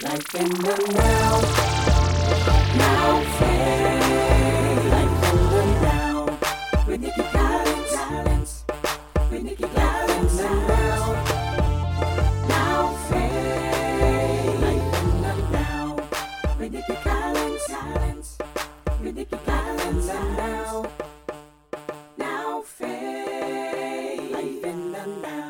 Life in the now faith. Life in the now with Nikki Collins. With Nikki Collins now faith. Life in the now with Nikki Collins. With Nikki Collins now faith. Life in the now.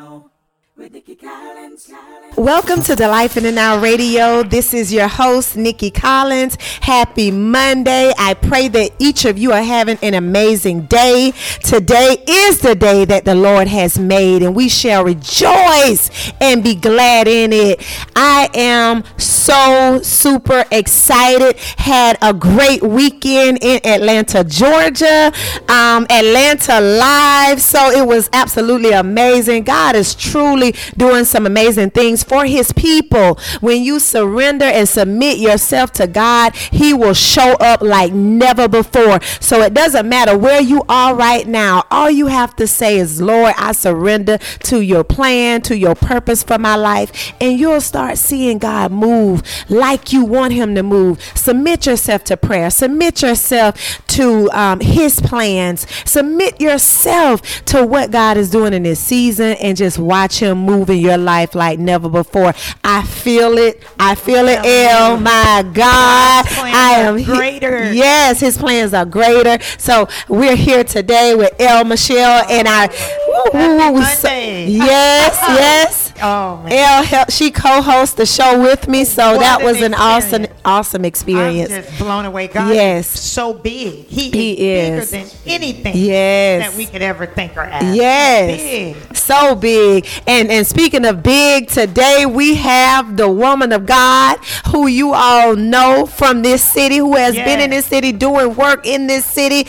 Welcome to the Life in the Now Radio. This is your host, Nikki Collins. Happy Monday. I pray that each of you are having an amazing day. Today is the day that the Lord has made, and we shall rejoice and be glad in it. I am so super excited. Had a great weekend in Atlanta, Georgia. Atlanta Live. So it was absolutely amazing. God is truly doing some amazing things for his people. When you surrender and submit yourself to God, he will show up like never before. So it doesn't matter where you are right now. All you have to say is, Lord, I surrender to your plan, to your purpose for my life. And you'll start seeing God move like you want him to move. Submit yourself to prayer. Submit yourself to his plans. Submit yourself to what God is doing in this season and just watch him move in your life like never before. I feel it. I feel it. Oh my God. I am greater. Yes, his plans are greater. So we're here today with Elle Michelle and I. Yes. Oh man. Elle helped. She co-hosts the show with me. So that was an awesome experience. I'm just blown away. God is so big. He is bigger than anything that we could ever think or ask. Yes. Big. So big. And speaking of big, today we have the woman of God who you all know from this city, who has been in this city, doing work in this city,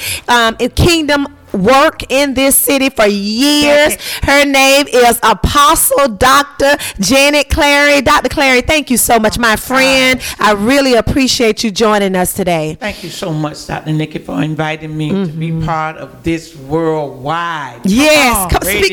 kingdom work in this city for years. Her name is Apostle Dr. Janet Clary. Dr. Clary, thank you so much, my friend. I really appreciate you joining us today. Thank you so much, Dr. Nikki, for inviting me to be part of this worldwide. Yes,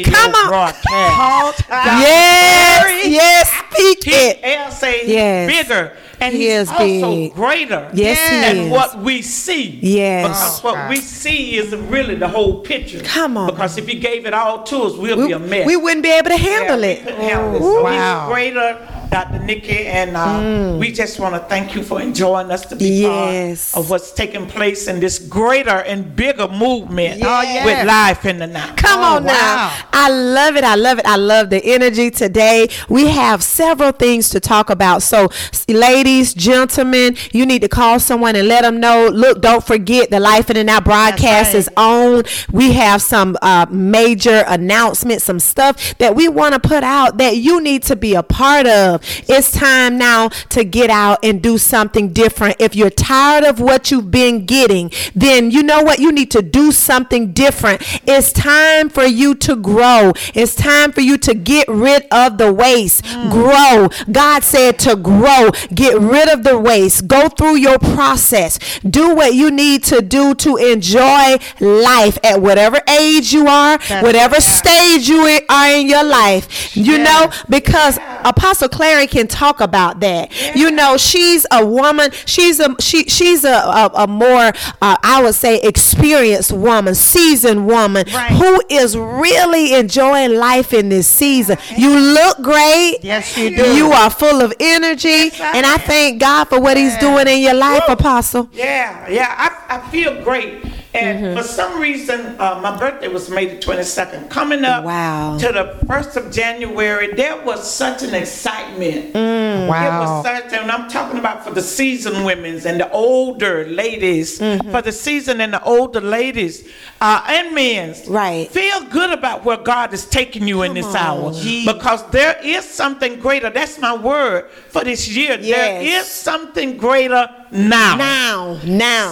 come on. Broadcast. Yes, speak it. He'll say bigger. And he is also big. Greater than what we see. Yes. Because what we see is really the whole picture. Come on. Because if he gave it all to us, we'll be a mess. We wouldn't be able to handle it. So he's greater, Dr. Nikki, and we just want to thank you for enjoying us to be part of what's taking place in this greater and bigger movement with Life in the Now. Come on now. I love it. I love the energy today. We have several things to talk about. So, ladies, gentlemen, you need to call someone and let them know, look, don't forget the Life in the Now broadcast is on. We have some major announcements, some stuff that we want to put out that you need to be a part of. It's time now to get out and do something different. If you're tired of what you've been getting, then you know what? You need to do something different. It's time for you to grow. It's time for you to get rid of the waste. Grow. God said to grow. Get rid of the waste. Go through your process. Do what you need to do to enjoy life at whatever age you are, whatever stage you are in your life. You know, because Apostle Clary can talk about that. You know, she's a woman. She's a more I would say experienced woman, seasoned woman who is really enjoying life in this season. You look great. Yes, you do. You are full of energy, and I thank God for what He's doing in your life, Apostle. I feel great. And for some reason, my birthday was May the 22nd. Coming up to the 1st of January, there was such an excitement. It was such, and I'm talking about for the seasoned women's and the older ladies, for the seasoned and the older ladies and men's. Right. Feel good about where God is taking you in this hour. Because there is something greater. That's my word for this year. Yes. There is something greater now.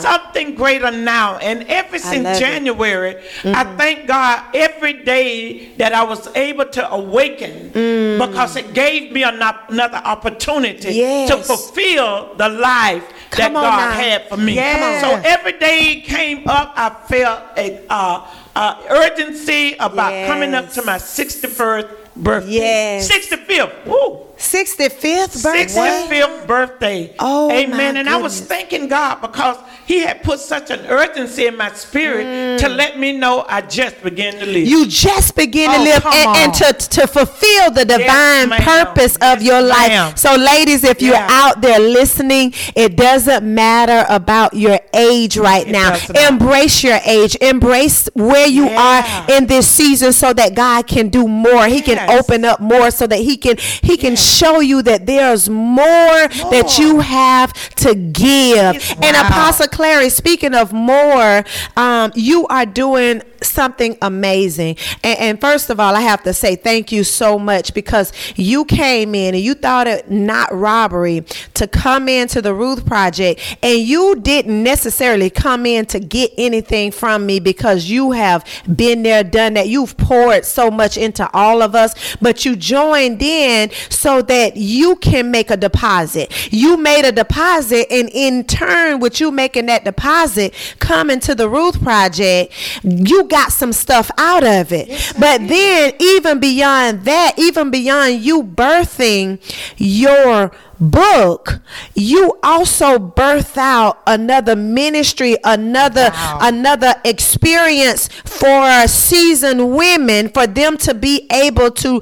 Something greater now. And ever since January, I thank God every day that I was able to awaken because it gave me another opportunity to fulfill the life that God had for me. Yeah. So every day came up, I felt an urgency about coming up to my 61st birthday. Yes. 65th. Woo. 65th birthday. 65th birthday. Oh, amen. And goodness. I was thanking God because He had put such an urgency in my spirit to let me know I just began to live. You just begin to live and to fulfill the divine purpose of your life. So, ladies, if you're out there listening, it doesn't matter about your age right now. Embrace your age. Embrace where you are in this season so that God can do more. He can open up more so that He can show you that there's more that you have to give. Yes, wow. And Apostle Clary, speaking of more, you are doing something amazing. And first of all, I have to say thank you so much, because you came in and you thought it not robbery to come into the Ruth Project, and you didn't necessarily come in to get anything from me, because you have been there, done that. You've poured so much into all of us, but you joined in so that you can make a deposit. You made a deposit, and in turn with you making that deposit coming to the Ruth Project, you got some stuff out of it. Yes, but then even beyond that, even beyond you birthing your book, you also birth out another ministry, another experience for seasoned women, for them to be able to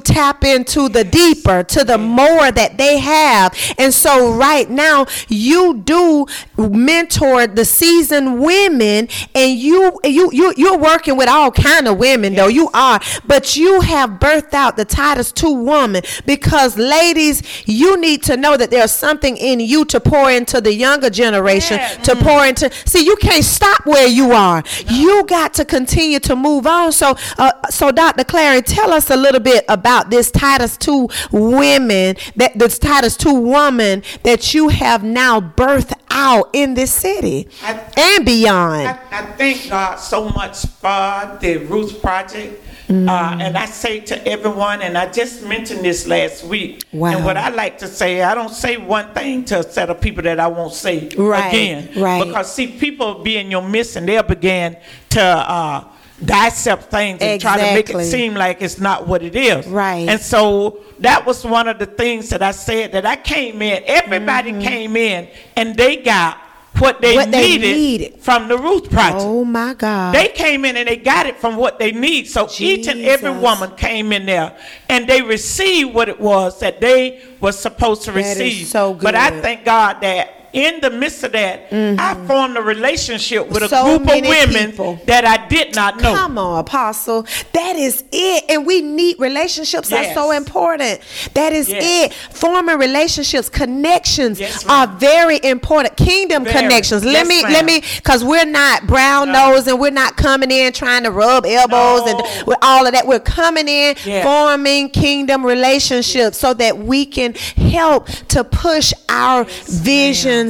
tap into the deeper, to the more that they have. And so right now you do mentor the seasoned women, and you're working with all kind of women, though you are, but you have birthed out the Titus 2 woman, because ladies, you need to know that there's something in you to pour into the younger generation, to pour into. See, you can't stop where you are. No. You got to continue to move on. So Dr. Clary, tell us a little bit about this Titus 2 women, that this Titus 2 woman that you have now birthed out in this city and beyond. I thank God so much for the Ruth Project. And I say to everyone, and I just mentioned this last week. Wow. And what I like to say, I don't say one thing to a set of people that I won't say again. Right. Because see, people be in your midst, and they'll begin to dissect things and try to make it seem like it's not what it is. Right. And so that was one of the things that I said, that I came in. Everybody came in, and they got what they needed from the Ruth Project. Oh my God. They came in and they got it from what they need. So each and every woman came in there and they received what it was that they were supposed to receive. Is so good. But I thank God that in the midst of that, I formed a relationship with a group of women that I did not know. Come on, Apostle. That is it. And we need relationships. Yes. Are so important. That is it. Forming relationships, connections are very important. Kingdom connections. Let me, because we're not brown nosed, and we're not coming in trying to rub elbows and with all of that. We're coming in forming kingdom relationships so that we can help to push our vision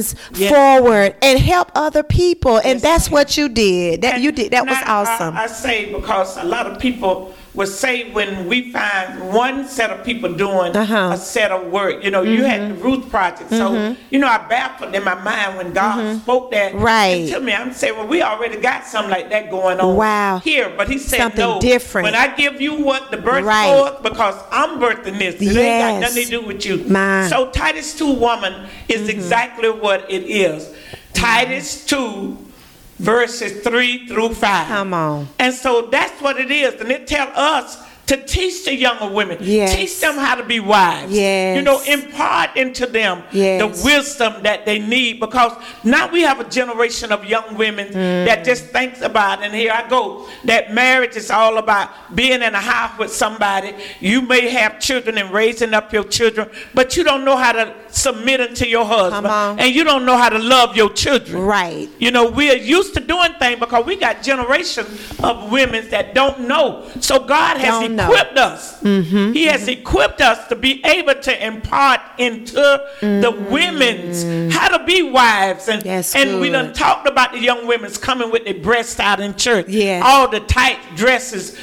forward and help other people, and that's what you did. That was awesome. I say, because a lot of people would say, when we find one set of people doing a set of work, you had the Ruth Project, so I baffled in my mind when God spoke that to me. I'm saying, well, we already got something like that going on here, but He said something different. When I give you what the birth forth, because I'm birthing this, it ain't got nothing to do with you. So Titus 2 woman is exactly what it is. Titus 2 verses 3-5. Come on. And so that's what it is. And it tells us to teach the younger women. Yes. Teach them how to be wives. Yes. Impart into them the wisdom that they need, because now we have a generation of young women that just thinks about, and here I go, that marriage is all about being in a house with somebody. You may have children and raising up your children, but you don't know how to submit unto your husband, and you don't know how to love your children. Right. We're used to doing things because we got generations of women that don't know. So God has equipped us. He has equipped us to be able to impart into the women's how to be wives. And we done talked about the young women's coming with their breasts out in church. Yes. All the tight dresses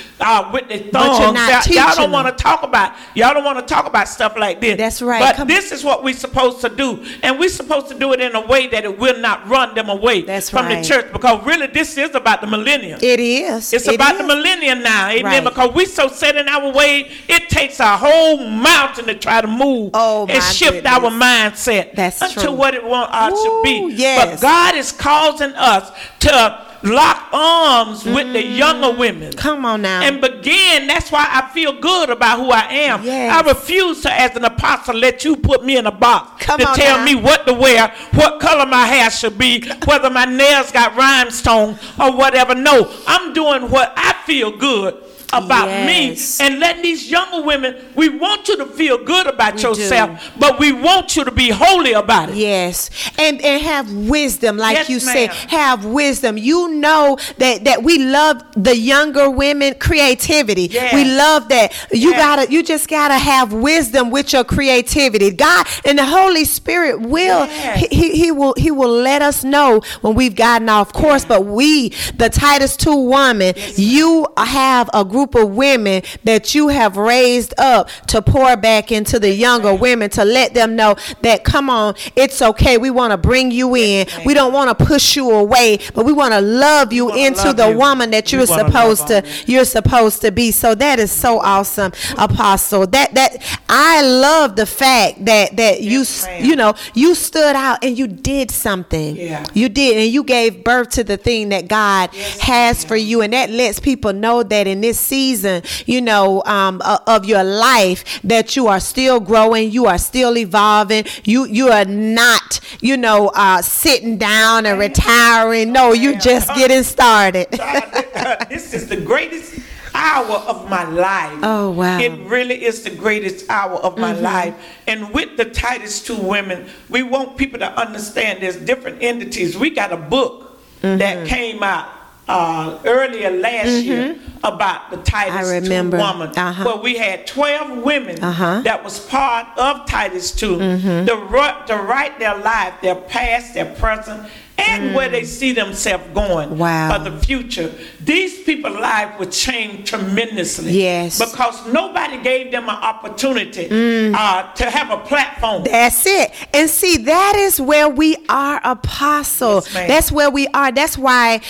with their thongs. Y'all don't want to talk about stuff like this. That's right. But this is what we're supposed to do. And we're supposed to do it in a way that it will not run them away from the church. Because really, this is about the millennium. It is. It's about the millennium now. Amen. Because we're so set in our way, it takes a whole mountain to try to move and shift our mindset to what it wants us to be. Yes. But God is causing us to lock arms with the younger women. Come on now. And begin. That's why I feel good about who I am. Yes. I refuse to, as an apostle, let you put me in a box to tell me what to wear, what color my hair should be, whether my nails got rhinestones or whatever. No, I'm doing what I feel good about me, and letting these younger women, we want you to feel good about yourself, but we want you to be holy about it. Yes. And have wisdom, like you said, have wisdom. You know that we love the younger women creativity. Yes. We love that. You just gotta have wisdom with your creativity. God and the Holy Spirit will he will let us know when we've gotten off course, but we, the Titus 2 woman, you have a group of women that you have raised up to pour back into the younger women, to let them know that, come on, it's okay. We want to bring you in. We don't want to push you away, but we want to love you into the woman that you're supposed to be. So that is so awesome, Apostle. That I love the fact that you stood out and you did something. Yeah. You did, and you gave birth to the thing that God has for you, and that lets people know that in this season, of your life, that you are still growing, you are still evolving, you are not, sitting down and retiring. No, you're just getting started. This is the greatest hour of my life. Oh, wow. It really is the greatest hour of my life. And with the Titus 2 women, we want people to understand there's different entities. We got a book that came out earlier last year about the Titus 2 woman. Well, we had 12 women that was part of Titus 2 to write their life, their past, their present, and where they see themselves going for the future. These people's lives would change tremendously. Yes. Because nobody gave them an opportunity to have a platform. That's it. And see, that is where we are, Apostle. Yes, that's where we are. That's why,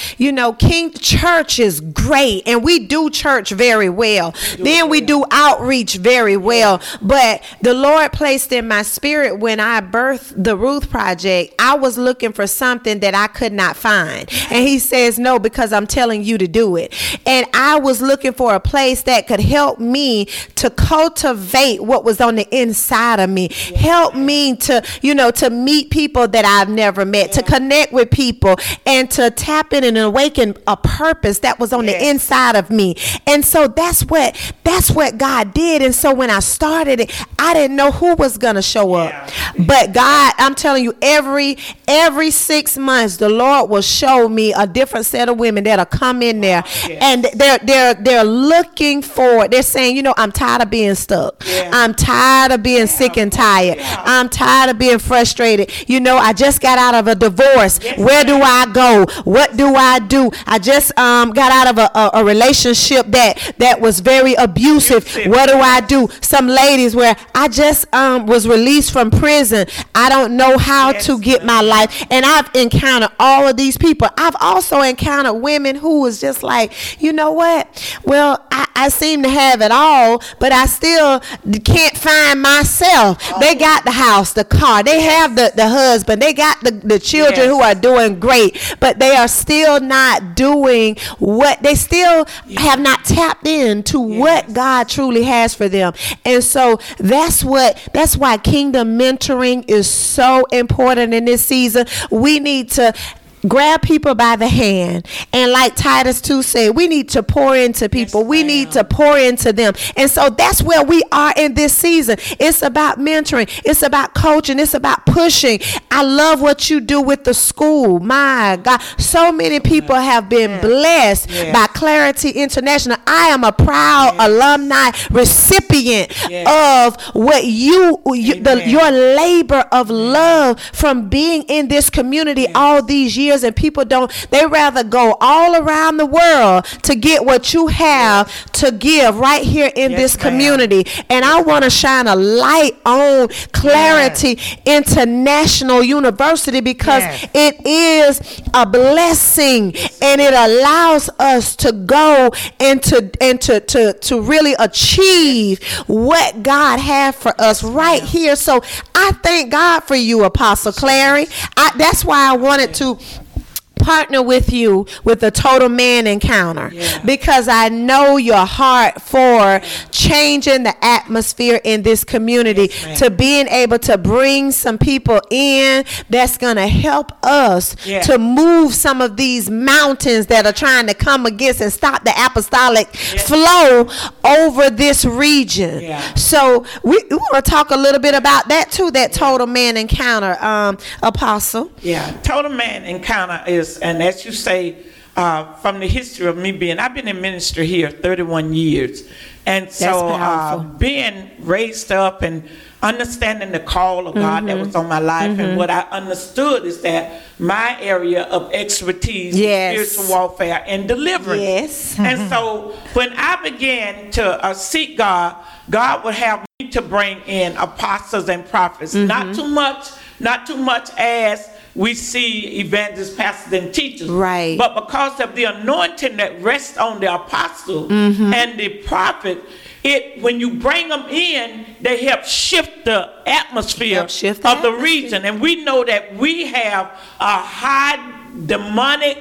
King Church is great. And we do church very well. We do outreach very well. But the Lord placed in my spirit when I birthed the Ruth Project, I was looking for something that I could not find. And he says, no, because I'm telling you to do it. And I was looking for a place that could help me to cultivate what was on the inside of me. Yeah. Help me to, to meet people that I've never met, to connect with people, and to tap in and awaken a purpose that was on the inside of me. And so that's what God did. And so when I started it, I didn't know who was going to show up. But God, I'm telling you, every 6 months, the Lord will show me a different set of women that'll come in there, and they're looking for. They're saying, I'm tired of being stuck. Yeah. I'm tired of being sick and tired. Yeah. I'm tired of being frustrated. I just got out of a divorce. Yes. Where do I go? What do I do? I just got out of a relationship that was very abusive. What do I do? Some ladies where I just was released from prison. I don't know how to get my life. And I've encountered all of these people. I've also encountered women who was just like, you know what? Well, I seem to have it all, but I still can't find myself. Oh. They got the house, the car. They have the husband. They got the children who are doing great, but they are still not doing what they still have not tapped into what God truly has for them. And so that's why kingdom mentoring is so important in this season. We need to grab people by the hand, and like Titus 2 said, we need to pour into people. We need to pour into them. And so that's where we are in this season. It's about mentoring. It's about coaching. It's about pushing. I love what you do with the school. My God, so many people have been blessed by Clarity International. I am a proud alumni recipient of what your labor of love from being in this community all these years. years, and people don't, they rather go all around the world to get what you have to give right here in this community. And I want to shine a light on Clarity International University, because it is a blessing, and it allows us to go and to really achieve what God had for us right here. So I thank God for you, Apostle Clary. That's why I wanted to partner with you with the Total Man Encounter, because I know your heart for changing the atmosphere in this community, to being able to bring some people in that's going to help us to move some of these mountains that are trying to come against and stop the apostolic flow over this region. So we want to talk a little bit about that too, that Total Man Encounter, Apostle. Total Man Encounter is, and as you say, from the history of me being, I've been in ministry here 31 years. And so being raised up and understanding the call of God that was on my life, and what I understood is that my area of expertise is spiritual warfare and deliverance. And so when I began to seek God, God would have me to bring in apostles and prophets. Not too much as we see evangelists, pastors, and teachers. Right. But because of the anointing that rests on the apostle and the prophet, when you bring them in, they help shift the atmosphere of the region. And we know that we have a high demonic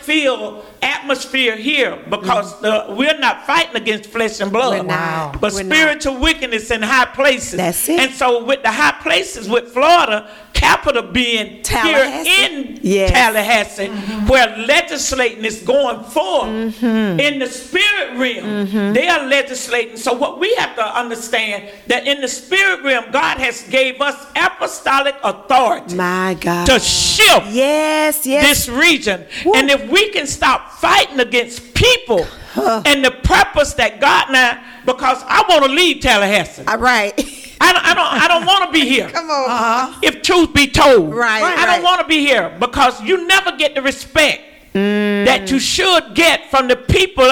field atmosphere here, because we're not fighting against flesh and blood, but we're spiritual wickedness in high places. That's it. And so with the high places, with Florida, capital being here in Tallahassee, where legislating is going forth in the spirit realm, they are legislating. So what we have to understand, that in the spirit realm, God has gave us apostolic authority, to shift this region. And if we can stop fighting against people and the purpose that God, because I want to leave Tallahassee. All right. I don't want to be here. Come on. If truth be told, I don't want to be here, because you never get the respect that you should get from the people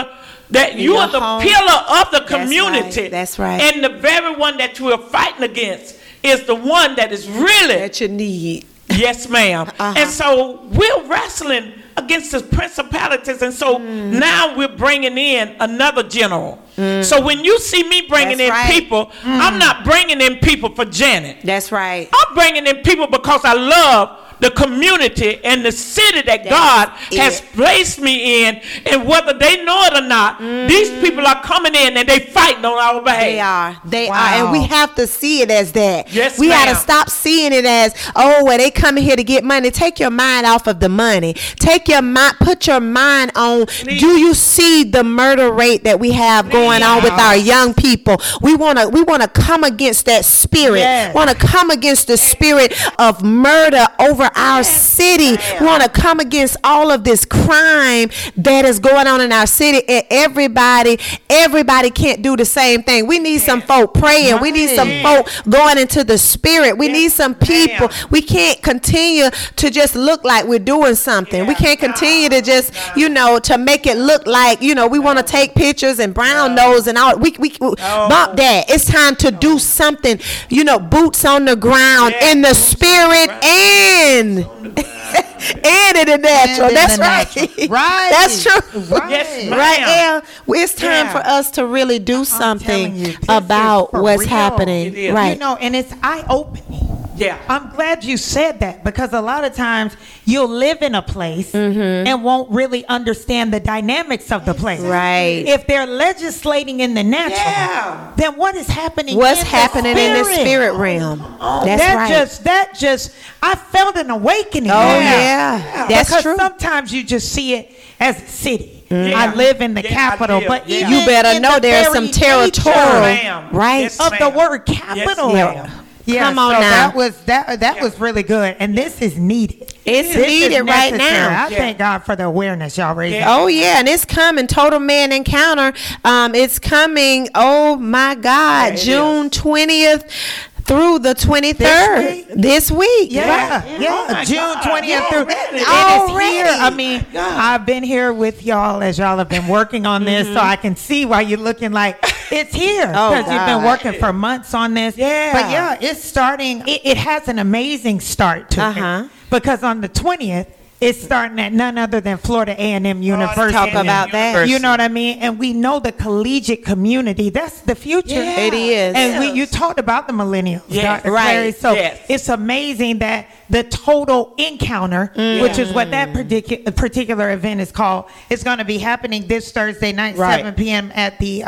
that you are the pillar of the community. That's right. And the very one that you are fighting against is the one that is really that you need. Yes, ma'am. And so we're wrestling against the principalities, and so now we're bringing in another general. So when you see me bringing in people, I'm not bringing in people for Janet. That's right. I'm bringing in people because I love the community and the city that God has placed me in, and whether they know it or not, these people are coming in and they fighting on our behalf. They are, and we have to see it as that. We got to stop seeing it as, well, they coming here to get money. Take your mind off of the money. Take your mind, put your mind on, do you see the murder rate that we have going on with our young people? We want to come against that spirit. Want to come against the spirit of murder over our city. We want to come against all of this crime that is going on in our city, and everybody can't do the same thing. We need some folk praying. We need some folk going into the spirit. We need some people. We can't continue to just look like we're doing something. We can't continue to just, to make it look like, we want to take pictures and brown nose and all. We bump that. It's time to do something, boots on the ground in the spirit and in the natural. That's right. Right. That's true. Right. Yes, right. And it's time for us to really do something about what's happening. Right. And it's eye-opening. Yeah. I'm glad you said that, because a lot of times you'll live in a place and won't really understand the dynamics of the place. Right. If they're legislating in the natural, then what is happening in the spirit realm? That just I felt an awakening. That's because true. Sometimes you just see it as a city. I live in the capital, but even you better know there's some territorial of the word capital. Come on, so now. That was really good, and this is needed. It's needed right now. I thank God for the awareness, y'all. And it's coming. Total Man Encounter. It's coming. Oh my God, June 20th. through the 23rd this week. Yeah. June 20th through. It is here. I mean, I've been here with y'all as y'all have been working on this, so I can see why you're looking like it's here because you've been working for months on this. Yeah, but yeah, it's starting. It has an amazing start to it because on the 20th. It's starting at none other than Florida A&M University. Talk about that. You know what I mean? And we know the collegiate community. That's the future. Yeah. It is. And you talked about the millennials, Dr. Clary. So it's amazing that the Total Encounter, which is what that particular event is called, is going to be happening this Thursday night, 7 p.m. at the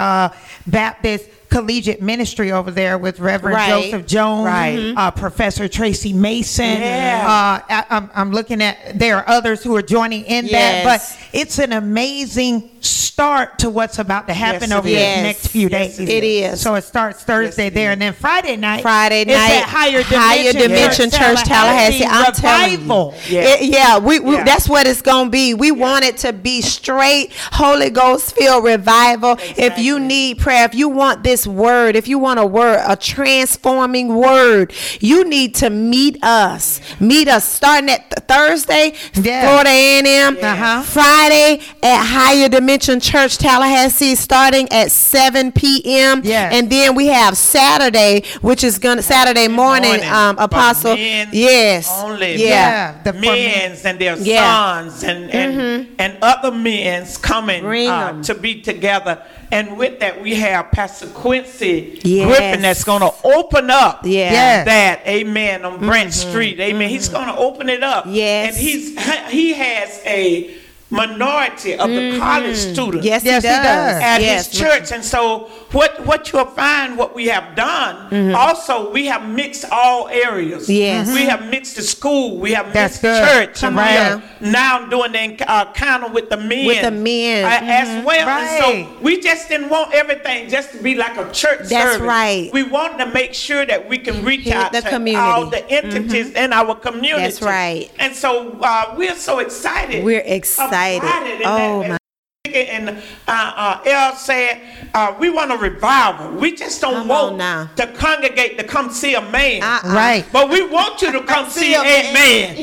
Baptist Collegiate Ministry over there with Reverend Joseph Jones, Professor Tracy Mason. I'm looking at, there are others who are joining in that, but it's an amazing start to what's about to happen over the next few days. It is. So it starts Thursday there, and then Friday night is at Higher Dimension Church, Tallahassee. I'm telling you. We that's what it's going to be. We want it to be straight Holy Ghost filled revival. Exactly. If you need prayer, if you want this word, if you want a word, a transforming word, you need to meet us. Meet us starting at Thursday, Florida A&M, Friday at Higher Dimension Church, Tallahassee, starting at 7 p.m. And then we have Saturday, which is going to Saturday morning Apostle. Yes. Only the men's and their sons and other men's coming to be together. And with that, we have Pastor Quincy Griffin that's going to open up that, on Brent Street, He's going to open it up. Yes. And he has a minority of the college students he does. At his church. And so what you'll find, what we have done, also we have mixed all areas. Yes. We have mixed the school. We have mixed church. And we are now doing the encounter with the men. With the men. As well. Right. And so we just didn't want everything just to be like a church service. That's right. We want to make sure that we can reach out to community. All the entities in our community. That's right. And so we're so excited. We're excited. Oh my! And Elle said, "We want a revival. We just don't want to congregate to come see a man, but we want you to come see a man,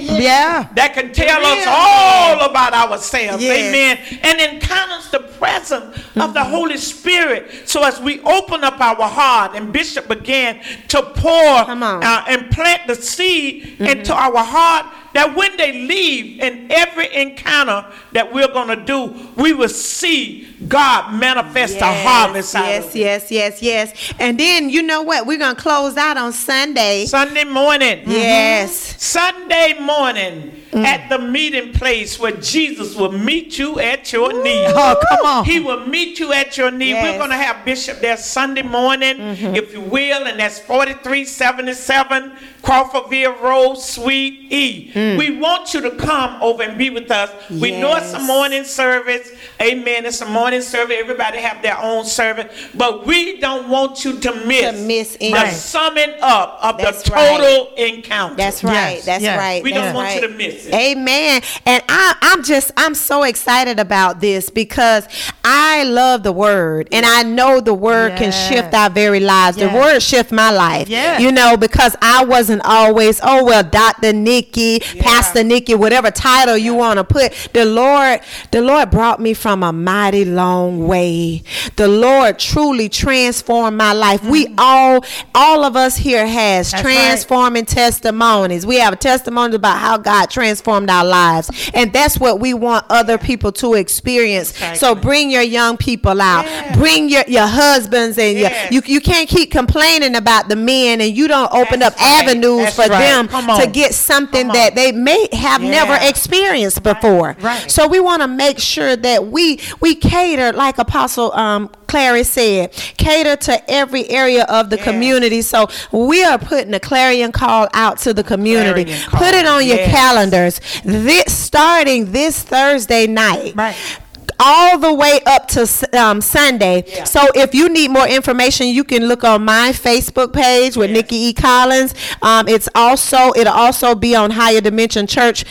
that can tell us all about ourselves, and encounters the presence of the Holy Spirit. So as we open up our heart, and Bishop began to pour and plant the seed into our heart." That when they leave in every encounter that we're going to do, we will see God manifest a harvest out of it. Yes. And then, you know what? We're going to close out on Sunday. Sunday morning. Yes. Sunday morning. At the meeting place where Jesus will meet you at your need. Oh, come on. He will meet you at your need. We're going to have Bishop there Sunday morning, if you will, and that's 4377 Crawfordville Road, Suite E. We want you to come over and be with us. Yes. We know it's a morning service. Amen. It's a morning service. Everybody have their own service. But we don't want you to miss the summing up of the total encounter. That's right. Yes. That's right. We don't want you to miss. Amen. And I'm so excited about this because I love the word and I know the word can shift our very lives. The word shift my life, because I wasn't always, Dr. Nikki, Pastor Nikki, whatever title you want to put. The Lord brought me from a mighty long way. The Lord truly transformed my life. We all of us here has transforming testimonies. We have a testimony about how God transformed our lives, and that's what we want other people to experience. Exactly. So bring your young people out, bring your husbands, and you can't keep complaining about the men, and you don't open up avenues for them to get something that they may have never experienced before. Right. So we want to make sure that we cater, like Apostle Clary said, cater to every area of the community. So we are putting a clarion call out to the community. Put it on your calendars. Starting this Thursday night. Right. All the way up to Sunday. Yeah. So if you need more information, you can look on my Facebook page with Nikki E. Collins. It'll also be on Higher Dimension Church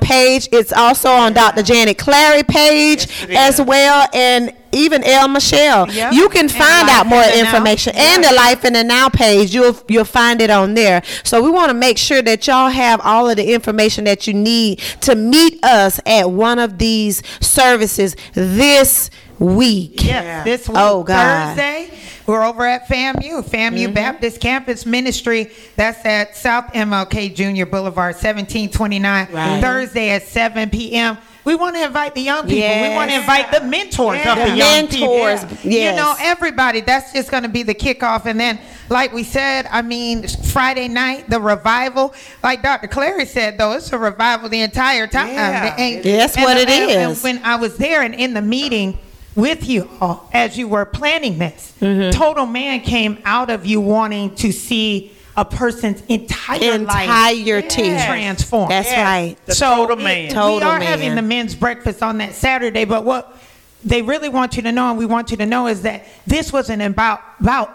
page. It's also on Dr. Janet Clary page as well. And even Elle Michelle. Yep. You can find out more information and the Life in the Now page. You'll find it on there. So we want to make sure that y'all have all of the information that you need to meet us at one of these services this week. Yes, this week, oh, God. Thursday. We're over at FAMU, mm-hmm. Baptist Campus Ministry. That's at South MLK Jr. Boulevard, 1729, right. Thursday at 7 p.m. We want to invite the young people. Yes. We want to invite the mentors of the young people. Yes. You know, everybody. That's just going to be the kickoff. And then, like we said, I mean, Friday night, the revival. Like Dr. Clary said, though, it's a revival the entire time. Yeah. That's what it is. When I was there and in the meeting with you all as you were planning this, mm-hmm. Total Man came out of you wanting to see a person's entirety transformed. That's right. The Total Man. We are having the men's breakfast on that Saturday, but what they really want you to know, and we want you to know, is that this wasn't about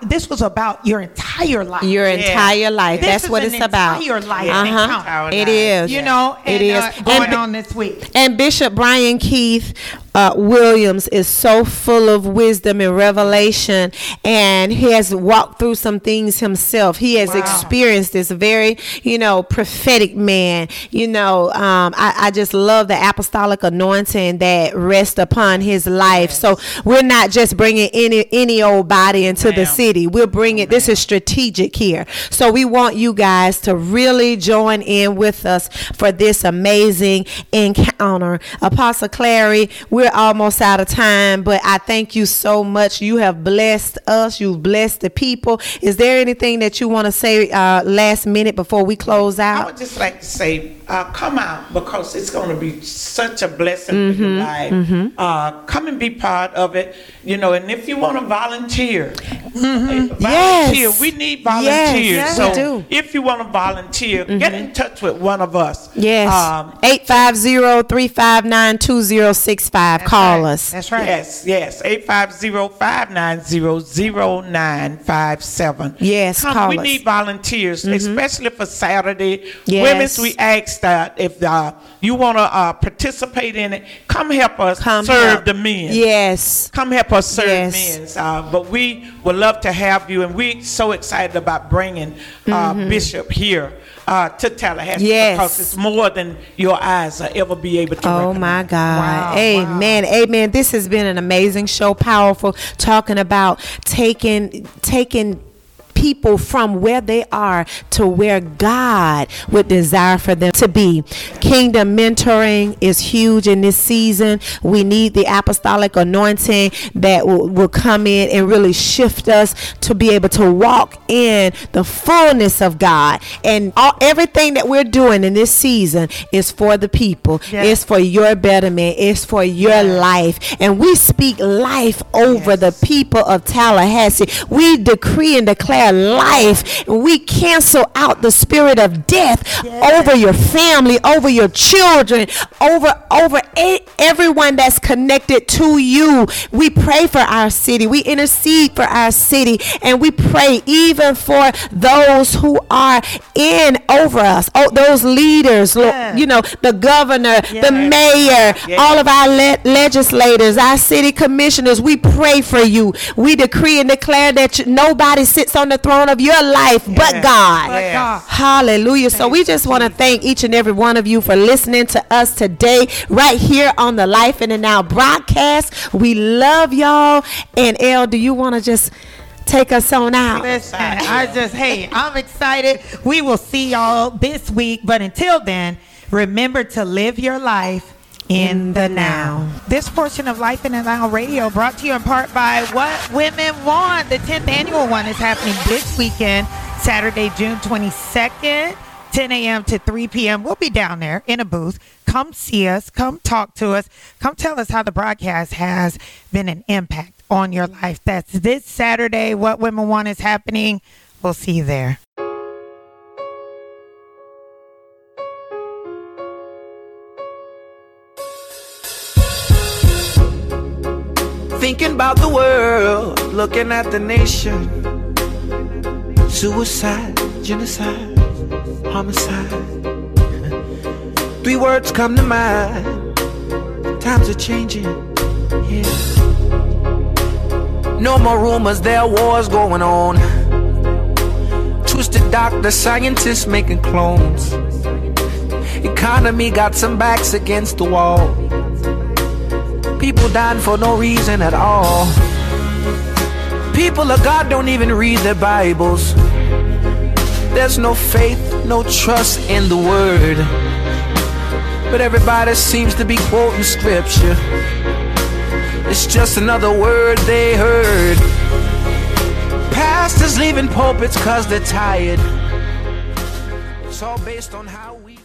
this was about your entire life. Your entire life. That's what it's about. Your life. Uh-huh. It is. You know, it is going on this week. And Bishop Brian Keith Williams is so full of wisdom and revelation, and he has walked through some things himself. He has experienced this very, prophetic man. I just love the apostolic anointing that rests upon his life. Yes. So we're not just bringing any old body into the city. We're bringing this is strategic here. So we want you guys to really join in with us for this amazing encounter. Apostle Clary, we're almost out of time, but I thank you so much. You have blessed us. You've blessed the people. Is there anything that you want to say last minute before we close out? I would just like to say, come out, because it's going to be such a blessing for your life. Mm-hmm. Come and be part of it. And if you want to volunteer, we need volunteers. Yes, so if you want to volunteer, get in touch with one of us. Yes. 850-359-2065. Call us. That's right. Yes. 850-590-0957. Yes, call us. We need volunteers, especially for Saturday. Yes. Women's, we ask that if you want to participate in it, come help us serve the men. Yes. Come help us serve men. But we would love to have you, and we're so excited about bringing Bishop here to Tallahassee, because it's more than your eyes will ever be able to recognize. My God. Wow, amen. Wow. Amen. This has been an amazing show, powerful, talking about taking people from where they are to where God would desire for them to be. Kingdom mentoring is huge in this season. We need the apostolic anointing that will come in and really shift us to be able to walk in the fullness of God. And everything that we're doing in this season is for the people. Yes. It's for your betterment. It's for your life. And we speak life over the people of Tallahassee. We decree and declare life. We cancel out the spirit of death over your family, over your children, over everyone that's connected to you. We pray for our city. We intercede for our city, and we pray even for those who are in over us. Oh, those leaders, the governor, the mayor, all of our legislators, our city commissioners. We pray for you. We decree and declare that nobody sits on the throne of your life but God. Hallelujah. So we just want to thank each and every one of you for listening to us today right here on the Life in the Now broadcast. We love y'all. And Elle, do you want to just take us on out? Listen, I'm excited. We will see y'all this week, but until then, remember to live your life in the now. This portion of Life in the Now Radio brought to you in part by What Women Want. The 10th annual one is happening this weekend, Saturday, June 22nd, 10 a.m. to 3 p.m. We'll be down there in a booth. Come see us. Come talk to us. Come tell us how the broadcast has been an impact on your life. That's this Saturday. What Women Want is happening. We'll see you there. Thinking about the world, looking at the nation. Suicide, genocide, homicide. Three words come to mind. Times are changing. No more rumors, there are wars going on. Twisted doctor, scientists making clones. Economy got some backs against the wall. People dying for no reason at all. People of God don't even read their Bibles. There's no faith, no trust in the word. But everybody seems to be quoting scripture. It's just another word they heard. Pastors leaving pulpits 'cause they're tired. It's all based on how we